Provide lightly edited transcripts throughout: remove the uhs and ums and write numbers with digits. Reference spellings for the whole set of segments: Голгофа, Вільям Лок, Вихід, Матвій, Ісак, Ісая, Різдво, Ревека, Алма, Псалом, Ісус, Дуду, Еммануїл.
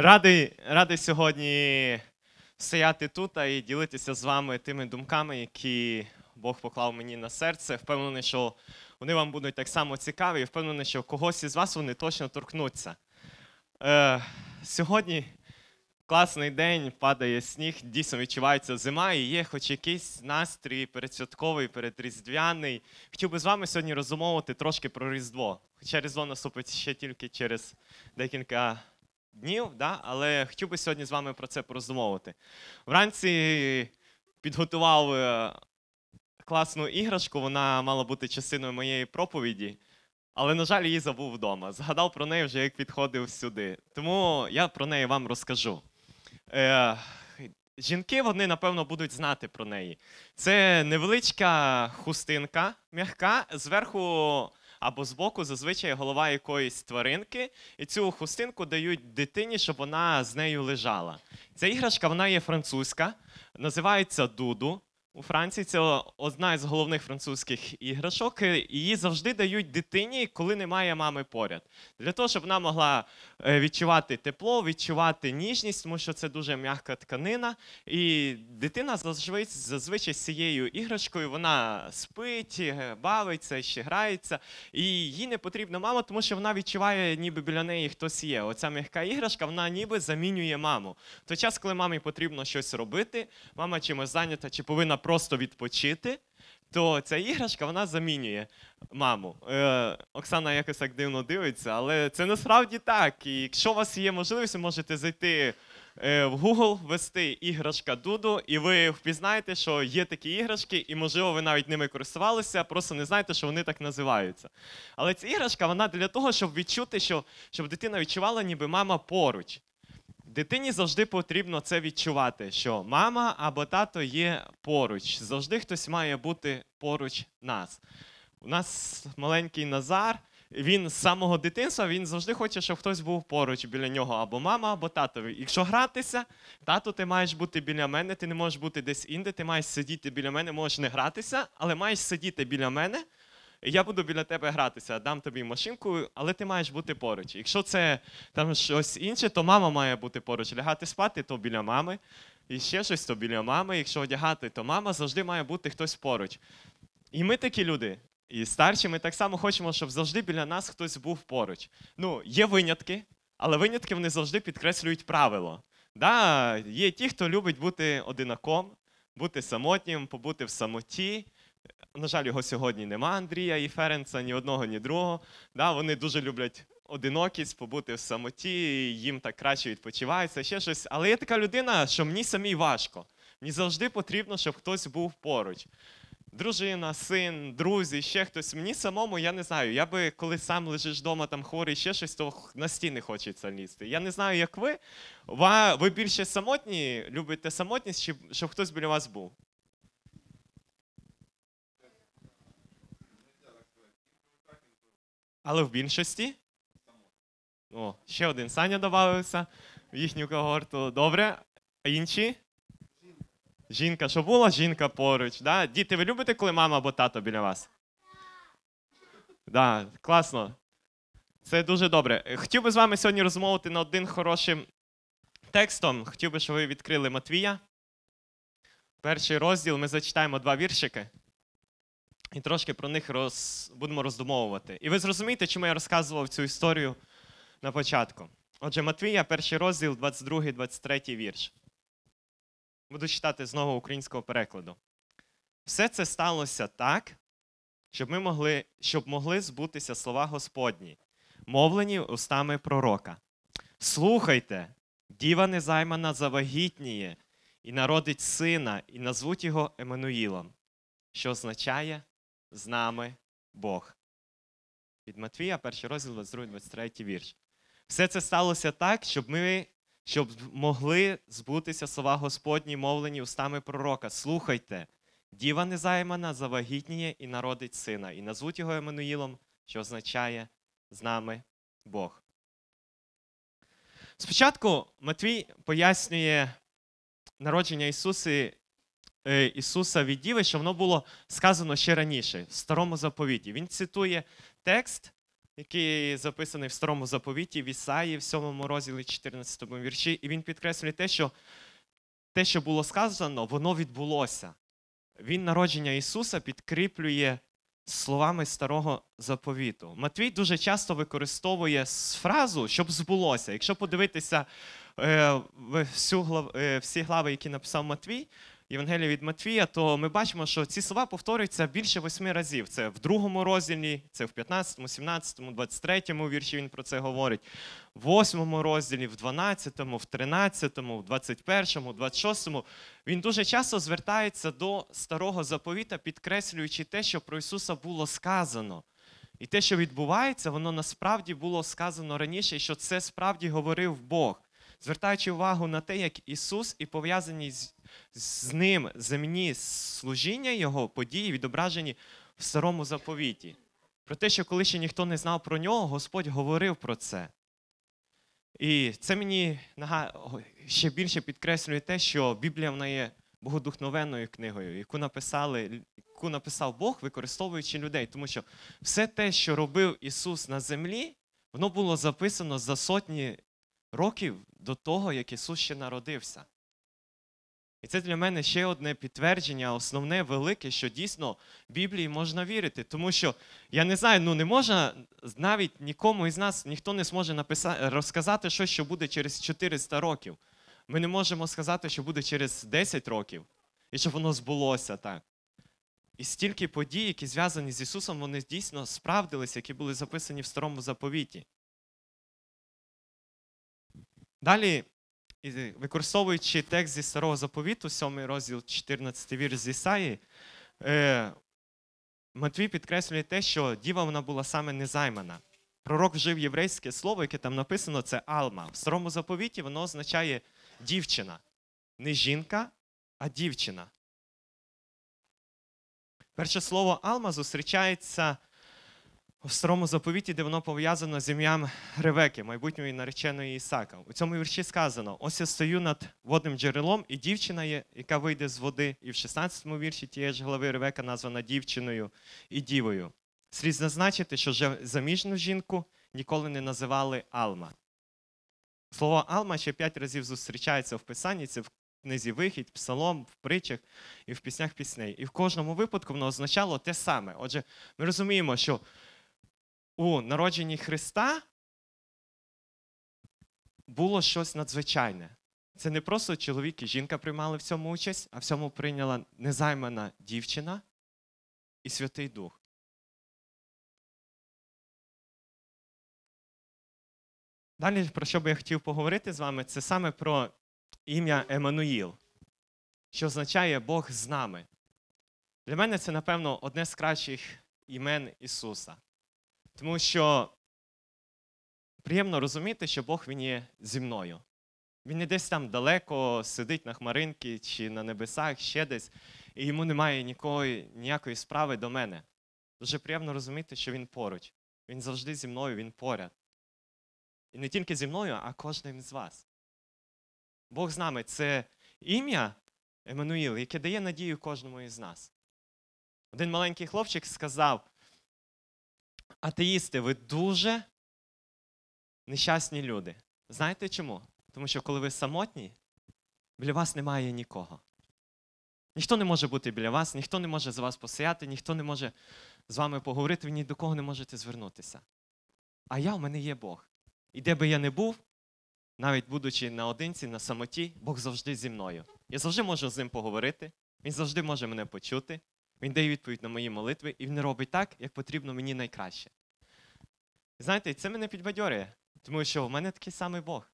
Радий сьогодні стояти тут і ділитися з вами тими думками, які Бог поклав мені на серце. Впевнений, що вони вам будуть так само цікаві, і впевнений, що когось із вас вони точно торкнуться. Сьогодні класний день, падає сніг, дійсно відчувається зима, і є хоч якийсь настрій передсвятковий, передріздвяний. Хотів би з вами сьогодні розмовляти трошки про Різдво. Хоча Різдво наступить ще тільки через декілька днів, але хотів би сьогодні з вами про це порозмовляти. Вранці підготував класну іграшку, вона мала бути частиною моєї проповіді, але, на жаль, її забув вдома. Згадав про неї вже, як підходив сюди. Тому я про неї вам розкажу. Жінки, вони, напевно, будуть знати про неї. Це невеличка хустинка, м'яка, зверху або збоку зазвичай голова якоїсь тваринки, і цю хустинку дають дитині, щоб вона з нею лежала. Ця іграшка, вона є французька, називається Дуду. У Франції це одна із головних французьких іграшок. Її завжди дають дитині, коли немає мами поряд. Для того, щоб вона могла відчувати тепло, відчувати ніжність, тому що це дуже м'яка тканина. І дитина зазвичай з цією іграшкою вона спить, бавиться, ще грається. І їй не потрібна мама, тому що вона відчуває, ніби біля неї хтось є. Оця м'яка іграшка, вона ніби замінює маму. В той час, коли мамі потрібно щось робити, мама чимось зайнята чи повинна просто відпочити, то ця іграшка, вона замінює маму. Оксана якось так дивно дивиться, але це насправді так. І якщо у вас є можливість, ви можете зайти в Google, ввести іграшка Дуду, і ви впізнаєте, що є такі іграшки, і, можливо, ви навіть ними користувалися, просто не знаєте, що вони так називаються. Але ця іграшка, вона для того, щоб відчути, щоб дитина відчувала, ніби мама поруч. Дитині завжди потрібно це відчувати, що мама або тато є поруч. Завжди хтось має бути поруч нас. У нас маленький Назар, він з самого дитинства, він завжди хоче, щоб хтось був поруч біля нього, або мама, або тато. Якщо гратися, тато, ти маєш бути біля мене, ти не можеш бути десь інде, ти маєш сидіти біля мене, можеш не гратися, але маєш сидіти біля мене, я буду біля тебе гратися, дам тобі машинку, але ти маєш бути поруч. Якщо це там щось інше, то мама має бути поруч. Лягати спати, то біля мами. І ще щось, то біля мами. Якщо одягати, то мама, завжди має бути хтось поруч. І ми такі люди, і старші, ми так само хочемо, щоб завжди біля нас хтось був поруч. Є винятки, але винятки, вони завжди підкреслюють правило. Є ті, хто любить бути одинаком, бути самотнім, побути в самоті. На жаль, його сьогодні нема, Андрія і Ференца, ні одного, ні другого. Вони дуже люблять одинокість, побути в самоті, їм так краще відпочивається, ще щось. Але я така людина, що мені самій важко. Мені завжди потрібно, щоб хтось був поруч. Дружина, син, друзі, ще хтось. Мені самому, я не знаю, я би, коли сам лежиш вдома, там хворий, ще щось, то на стіни хочеться лізти. Я не знаю, як ви. Ви більше самотні, любите самотність, щоб хтось біля вас був? Але в більшості? Ще один Саня додався в їхню когорту. Добре. А інші? Жінка. Що була? Жінка поруч. Діти, ви любите, коли мама або тато біля вас? Так. Класно. Це дуже добре. Хотів би з вами сьогодні розмовляти над одним хорошим текстом. Хотів би, щоб ви відкрили Матвія. Перший розділ. Ми зачитаємо 2 віршики. І трошки про них будемо роздумовувати. І ви зрозумієте, чому я розказував цю історію на початку. Отже, Матвія, 1 розділ, 22-23 вірш. Буду читати знову українського перекладу. Все це сталося так, щоб могли збутися слова Господні, мовлені устами пророка. Слухайте, діва незаймана завагітніє, і народить сина, і назвуть його Еммануїлом, що означає «З нами Бог». Від Матвія, 1 розділ, 22-23 вірш. Все це сталося так, щоб могли збутися слова Господні, мовлені устами пророка. Слухайте, діва незаймана завагітніє і народить сина, і назвуть його Еммануїлом, що означає «З нами Бог». Спочатку Матвій пояснює народження Ісуса від Діви, що воно було сказано ще раніше, в Старому Заповіті. Він цитує текст який записаний в Старому Заповіті, в Ісаї, в 7 розділі 14 вірші. І він підкреслює те, що було сказано, воно відбулося. Він народження Ісуса підкріплює словами Старого Заповіту. Матвій дуже часто використовує фразу «щоб збулося». Якщо подивитися всі глави, які написав Матвій, Євангелія від Матвія, то ми бачимо, що ці слова повторюються більше 8 разів. Це в 2 розділі, це в 15, 17, 23 вірші він про це говорить, в 8 розділі, в 12, в 13, в 21, 26. Він дуже часто звертається до Старого Заповіта, підкреслюючи те, що про Ісуса було сказано. І те, що відбувається, воно насправді було сказано раніше, і що це справді говорив Бог. Звертаючи увагу на те, як Ісус і пов'язані з Ним земні служіння Його, події відображені в Старому Заповіті. Про те, що коли ще ніхто не знав про Нього, Господь говорив про це. І це мені ще більше підкреслює те, що Біблія вона є богодухновенною книгою, яку написав Бог, використовуючи людей. Тому що все те, що робив Ісус на землі, воно було записано за сотні років до того, як Ісус ще народився. І це для мене ще одне підтвердження, основне, велике, що дійсно Біблії можна вірити. Тому що, я не знаю, не можна навіть нікому із нас, ніхто не зможе розказати щось, що буде через 400 років. Ми не можемо сказати, що буде через 10 років, і щоб воно збулося так. І стільки подій, які зв'язані з Ісусом, вони дійсно справдилися, які були записані в Старому Заповіті. Далі, використовуючи текст зі Старого Заповіту, 7 розділ, 14 вірш з Ісаї, Матвій підкреслює те, що діва вона була саме незаймана. Пророк вжив єврейське слово, яке там написано, це «алма». В Старому Заповіті воно означає «дівчина». Не жінка, а дівчина. Перше слово «алма» зустрічається в Старому Заповіті, де воно пов'язано з ім'ям Ревеки, майбутньої нареченої Ісака. У цьому вірші сказано: «Ось я стою над водним джерелом, і дівчина є, яка вийде з води». І в 16-му вірші тієї ж глави Ревека названа дівчиною і дівою. Слід зазначити, що заміжну жінку ніколи не називали Алма. Слово Алма ще 5 разів зустрічається в Писанні, це в книзі Вихід, Псалом, в притчах і в піснях пісней. І в кожному випадку воно означало те саме. Отже, ми розуміємо, що у народженні Христа було щось надзвичайне. Це не просто чоловік і жінка приймали в цьому участь, а в цьому прийняла незаймана дівчина і Святий Дух. Далі, про що би я хотів поговорити з вами, це саме про ім'я Еммануїл, що означає «Бог з нами». Для мене це, напевно, одне з кращих імен Ісуса. Тому що приємно розуміти, що Бог, Він є зі мною. Він не десь там далеко сидить на хмаринці чи на небесах, ще десь, і йому немає ніякої справи до мене. Дуже приємно розуміти, що Він поруч. Він завжди зі мною, Він поряд. І не тільки зі мною, а кожним з вас. Бог з нами – це ім'я Еммануїл, яке дає надію кожному із нас. Один маленький хлопчик сказав: атеїсти, ви дуже нещасні люди. Знаєте чому? Тому що коли ви самотні, біля вас немає нікого. Ніхто не може бути біля вас, ніхто не може за вас посияти, ніхто не може з вами поговорити, ви ні до кого не можете звернутися. А у мене є Бог. І де би я не був, навіть будучи наодинці, на самоті, Бог завжди зі мною. Я завжди можу з Ним поговорити, Він завжди може мене почути. Він дає відповідь на мої молитви, і Він робить так, як потрібно мені найкраще. Знаєте, це мене підбадьорює, тому що в мене такий самий Бог,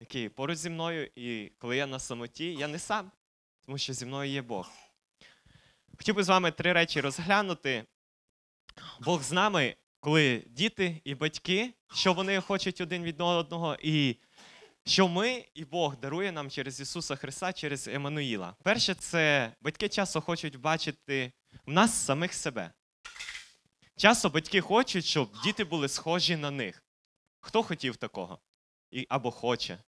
який поруч зі мною, і коли я на самоті, я не сам, тому що зі мною є Бог. Хотів би з вами 3 речі розглянути. Бог з нами, коли діти і батьки, що вони хочуть один від одного, і що ми і Бог дарує нам через Ісуса Христа, через Еммануїла. Перше, це батьки часто хочуть бачити в нас самих себе. Часто батьки хочуть, щоб діти були схожі на них. Хто хотів такого? Або хоче.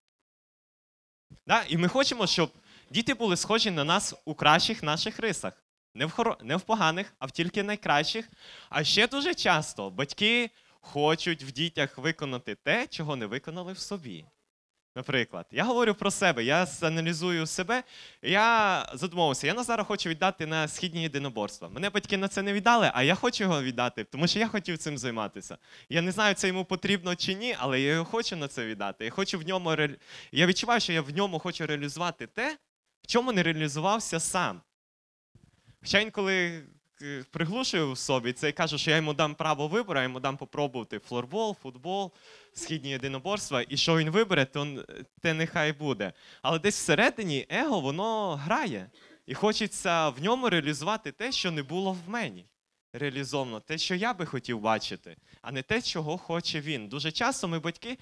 І ми хочемо, щоб діти були схожі на нас у кращих наших рисах. Не в поганих, а в тільки найкращих. А ще дуже часто батьки хочуть в дітях виконати те, чого не виконали в собі. Наприклад, я говорю про себе, я аналізую себе, я задумався, я Назара хочу віддати на східні єдиноборства. Мене батьки на це не віддали, а я хочу його віддати, тому що я хотів цим займатися. Я не знаю, це йому потрібно чи ні, але я його хочу на це віддати. Я хочу в ньому, я відчуваю, що я в ньому хочу реалізувати те, в чому не реалізувався сам. Хоча інколи приглушую в собі це і кажу, що я йому дам право вибору, я йому дам попробувати флорбол, футбол, східні єдиноборства, і що він вибере, то те нехай буде. Але десь всередині его, воно грає. І хочеться в ньому реалізувати те, що не було в мені реалізовано, те, що я би хотів бачити, а не те, чого хоче він. Дуже часто ми, батьки,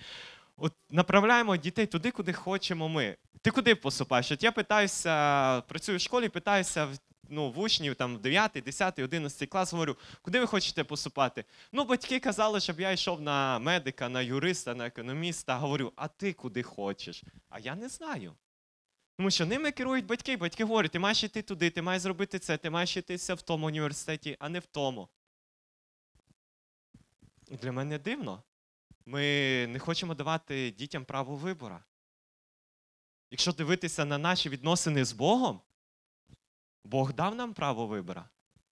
направляємо дітей туди, куди хочемо ми. Ти куди поступаєш? От я питаюся, працюю в школі, питаюся в учнів, там, 9, 10, 11 клас, говорю, куди ви хочете поступати? Батьки казали, щоб я йшов на медика, на юриста, на економіста. Говорю, а ти куди хочеш? А я не знаю. Тому що ними керують батьки. Батьки говорять, ти маєш йти туди, ти маєш зробити це, ти маєш йтися в тому університеті, а не в тому. Для мене дивно. Ми не хочемо давати дітям право вибору. Якщо дивитися на наші відносини з Богом, Бог дав нам право вибору.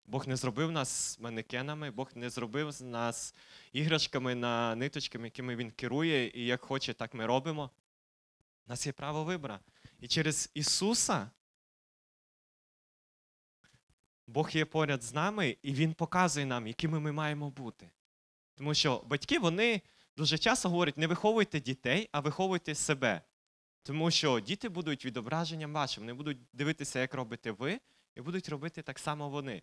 Бог не зробив нас манекенами, Бог не зробив нас іграшками на ниточками, якими Він керує, і як хоче, так ми робимо. У нас є право вибору. І через Ісуса Бог є поряд з нами, і Він показує нам, якими ми маємо бути. Тому що батьки, вони дуже часто говорять, не виховуйте дітей, а виховуйте себе. Тому що діти будуть відображенням вашим, вони будуть дивитися, як робите ви, і будуть робити так само вони.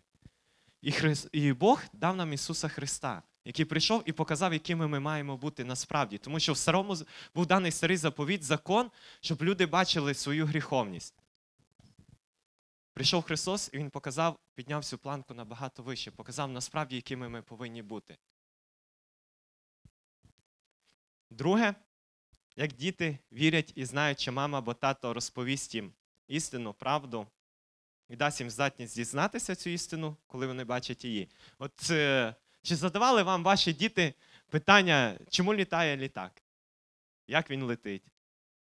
І Бог дав нам Ісуса Христа, який прийшов і показав, якими ми маємо бути насправді. Тому що в старому був даний старий заповідь, закон, щоб люди бачили свою гріховність. Прийшов Христос, і Він показав, підняв всю планку набагато вище, показав насправді, якими ми повинні бути. Друге. Як діти вірять і знають, що мама або тато розповість їм істину, правду, і дасть їм здатність дізнатися цю істину, коли вони бачать її. Чи задавали вам ваші діти питання, чому літає літак? Як він летить?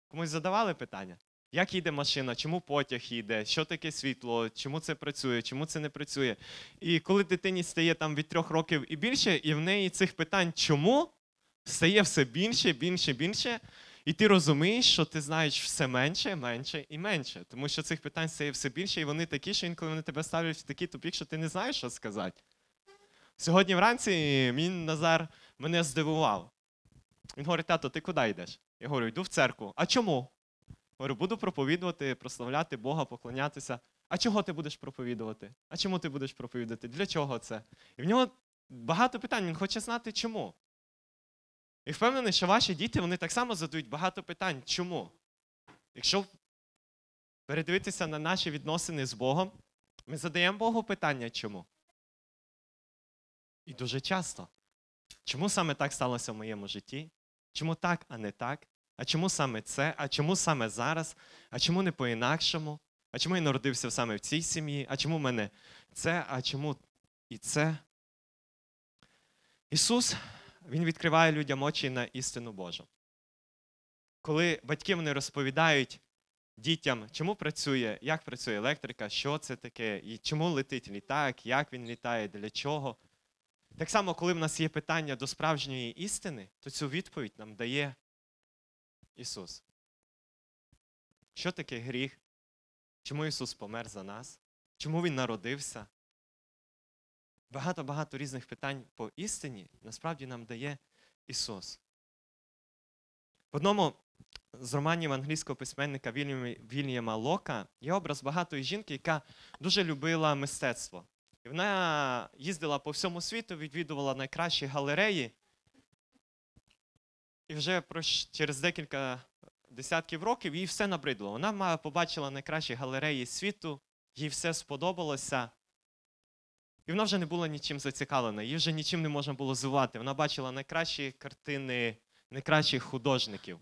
Комусь задавали питання? Як їде машина? Чому потяг їде? Що таке світло? Чому це працює? Чому це не працює? І коли дитині стає там від 3 років і більше, і в неї цих питань «чому?» стає все більше, більше, більше, і ти розумієш, що ти знаєш все менше, менше і менше. Тому що цих питань стає все більше, і вони такі, що інколи вони тебе ставлять в такий тупік, що ти не знаєш, що сказати. Сьогодні вранці мій Назар мене здивував. Він говорить, тато, ти куди йдеш? Я говорю, йду в церкву. А чому? Говорю, буду проповідувати, прославляти Бога, поклонятися. А чого ти будеш проповідувати? А чому ти будеш проповідувати? Для чого це? І в нього багато питань, він хоче знати, чому. І впевнений, що ваші діти, вони так само задають багато питань. Чому? Якщо передивитися на наші відносини з Богом, ми задаємо Богу питання чому. І дуже часто. Чому саме так сталося в моєму житті? Чому так, а не так? А чому саме це? А чому саме зараз? А чому не по-інакшому? А чому я народився саме в цій сім'ї? А чому в мене це? А чому і це? Ісус... Він відкриває людям очі на істину Божу. Коли батьки вони розповідають дітям, чому працює, як працює електрика, що це таке, і чому летить літак, як він літає, для чого. Так само, коли в нас є питання до справжньої істини, то цю відповідь нам дає Ісус. Що таке гріх? Чому Ісус помер за нас? Чому Він народився? Багато-багато різних питань по істині насправді нам дає Ісус. В одному з романів англійського письменника Вільяма Лока є образ багатої жінки, яка дуже любила мистецтво. І вона їздила по всьому світу, відвідувала найкращі галереї. І вже через декілька десятків років їй все набридло. Вона побачила найкращі галереї світу, їй все сподобалося. І вона вже не була нічим зацікавлена, її вже нічим не можна було звати. Вона бачила найкращі картини, найкращих художників.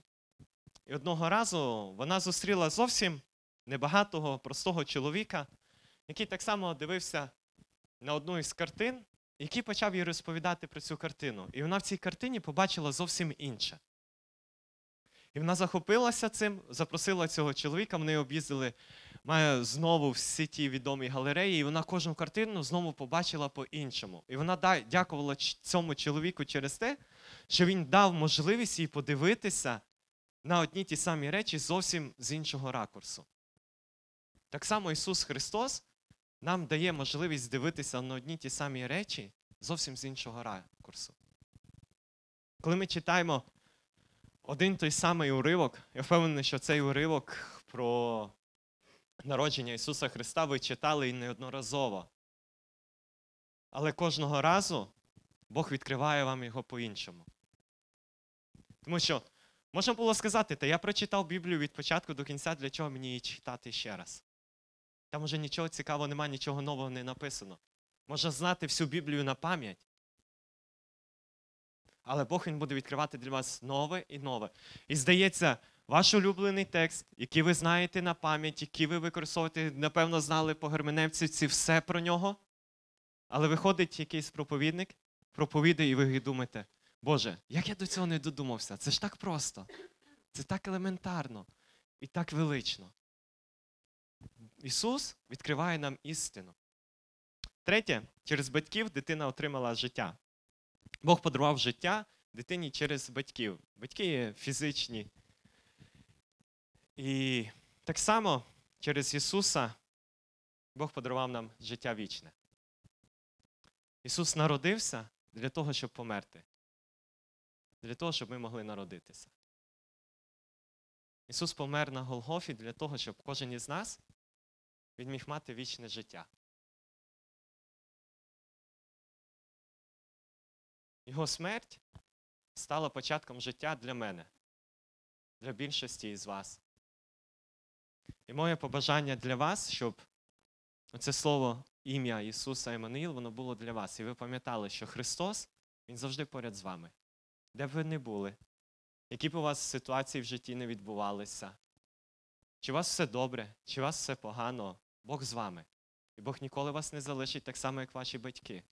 І одного разу вона зустріла зовсім небагатого, простого чоловіка, який так само дивився на одну із картин який почав їй розповідати про цю картину. І вона в цій картині побачила зовсім інше. І вона захопилася цим, запросила цього чоловіка, вони об'їздили знову всі ті відомі галереї, і вона кожну картину знову побачила по-іншому. І вона дякувала цьому чоловіку через те, що він дав можливість їй подивитися на одні ті самі речі зовсім з іншого ракурсу. Так само Ісус Христос нам дає можливість дивитися на одні ті самі речі зовсім з іншого ракурсу. Коли ми читаємо один той самий уривок, я впевнений, що цей уривок про народження Ісуса Христа ви читали і неодноразово. Але кожного разу Бог відкриває вам його по-іншому. Тому що можна було сказати, та я прочитав Біблію від початку до кінця, для чого мені її читати ще раз? Там уже нічого цікавого немає, нічого нового не написано. Можна знати всю Біблію на пам'ять. Але Бог, він буде відкривати для вас нове і нове. І здається, ваш улюблений текст, який ви знаєте на пам'ять, який ви використовуєте, напевно, знали по герменевтиці все про нього. Але виходить якийсь проповідник, проповідає, і ви думаєте, Боже, як я до цього не додумався? Це ж так просто, це так елементарно і так велично. Ісус відкриває нам істину. Третє, через батьків дитина отримала життя. Бог подарував життя дитині через батьків. Батьки є фізичні. І так само через Ісуса Бог подарував нам життя вічне. Ісус народився для того, щоб померти. Для того, щоб ми могли народитися. Ісус помер на Голгофі для того, щоб кожен із нас він міг мати вічне життя. Його смерть стала початком життя для мене, для більшості із вас. І моє побажання для вас, щоб оце слово ім'я Ісуса Еммануїл, воно було для вас. І ви пам'ятали, що Христос, Він завжди поряд з вами. Де б ви не були, які б у вас ситуації в житті не відбувалися, чи у вас все добре, чи у вас все погано, Бог з вами. І Бог ніколи вас не залишить так само, як ваші батьки.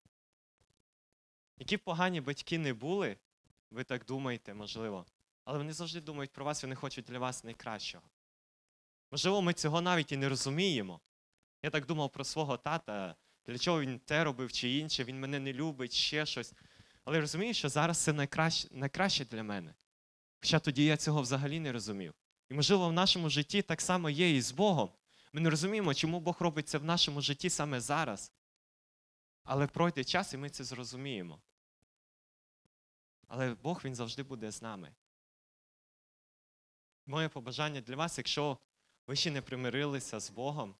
Які б погані батьки не були, ви так думаєте, можливо, але вони завжди думають про вас, вони хочуть для вас найкращого. Можливо, ми цього навіть і не розуміємо. Я так думав про свого тата, для чого він те робив чи інше, він мене не любить, ще щось. Але я розумію, що зараз це найкраще для мене. Хоча тоді я цього взагалі не розумів. І, можливо, в нашому житті так само є і з Богом. Ми не розуміємо, чому Бог робить це в нашому житті саме зараз. Але пройде час, і ми це зрозуміємо. Але Бог, Він завжди буде з нами. Моє побажання для вас, якщо ви ще не примирилися з Богом,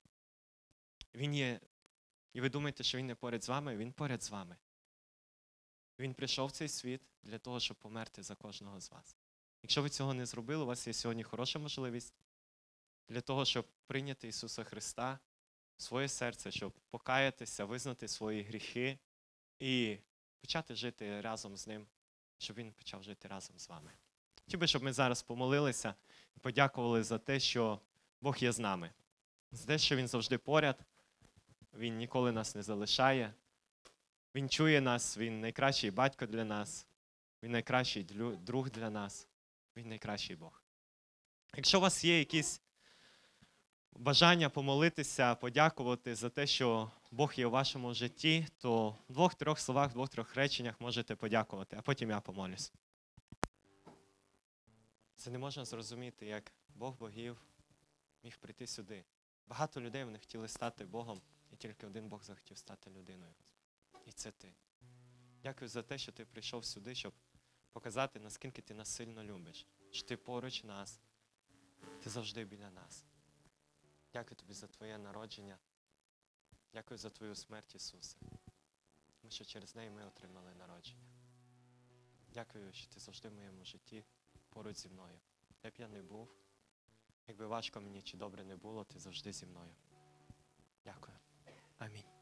Він є, і ви думаєте, що Він не поряд з вами, Він поряд з вами. Він прийшов в цей світ для того, щоб померти за кожного з вас. Якщо ви цього не зробили, у вас є сьогодні хороша можливість для того, щоб прийняти Ісуса Христа в своє серце, щоб покаятися, визнати свої гріхи і почати жити разом з Ним, щоб Він почав жити разом з вами. Хотів би, щоб ми зараз помолилися і подякували за те, що Бог є з нами. За те, що Він завжди поряд, Він ніколи нас не залишає, Він чує нас, Він найкращий батько для нас, Він найкращий друг для нас, Він найкращий Бог. Якщо у вас є якісь бажання помолитися, подякувати за те, що Бог є у вашому житті, то в двох-трьох словах, в двох-трьох реченнях можете подякувати, а потім я помолюсь. Це не можна зрозуміти, як Бог богів міг прийти сюди. Багато людей, вони хотіли стати Богом, і тільки один Бог захотів стати людиною. І це ти. Дякую за те, що ти прийшов сюди, щоб показати, наскільки ти нас сильно любиш, що ти поруч нас, ти завжди біля нас. Дякую тобі за твоє народження. Дякую за твою смерть, Ісусе. Тому що через неї ми отримали народження. Дякую, що ти завжди в моєму житті поруч зі мною. Де б я не був, якби важко мені чи добре не було, ти завжди зі мною. Дякую. Амінь.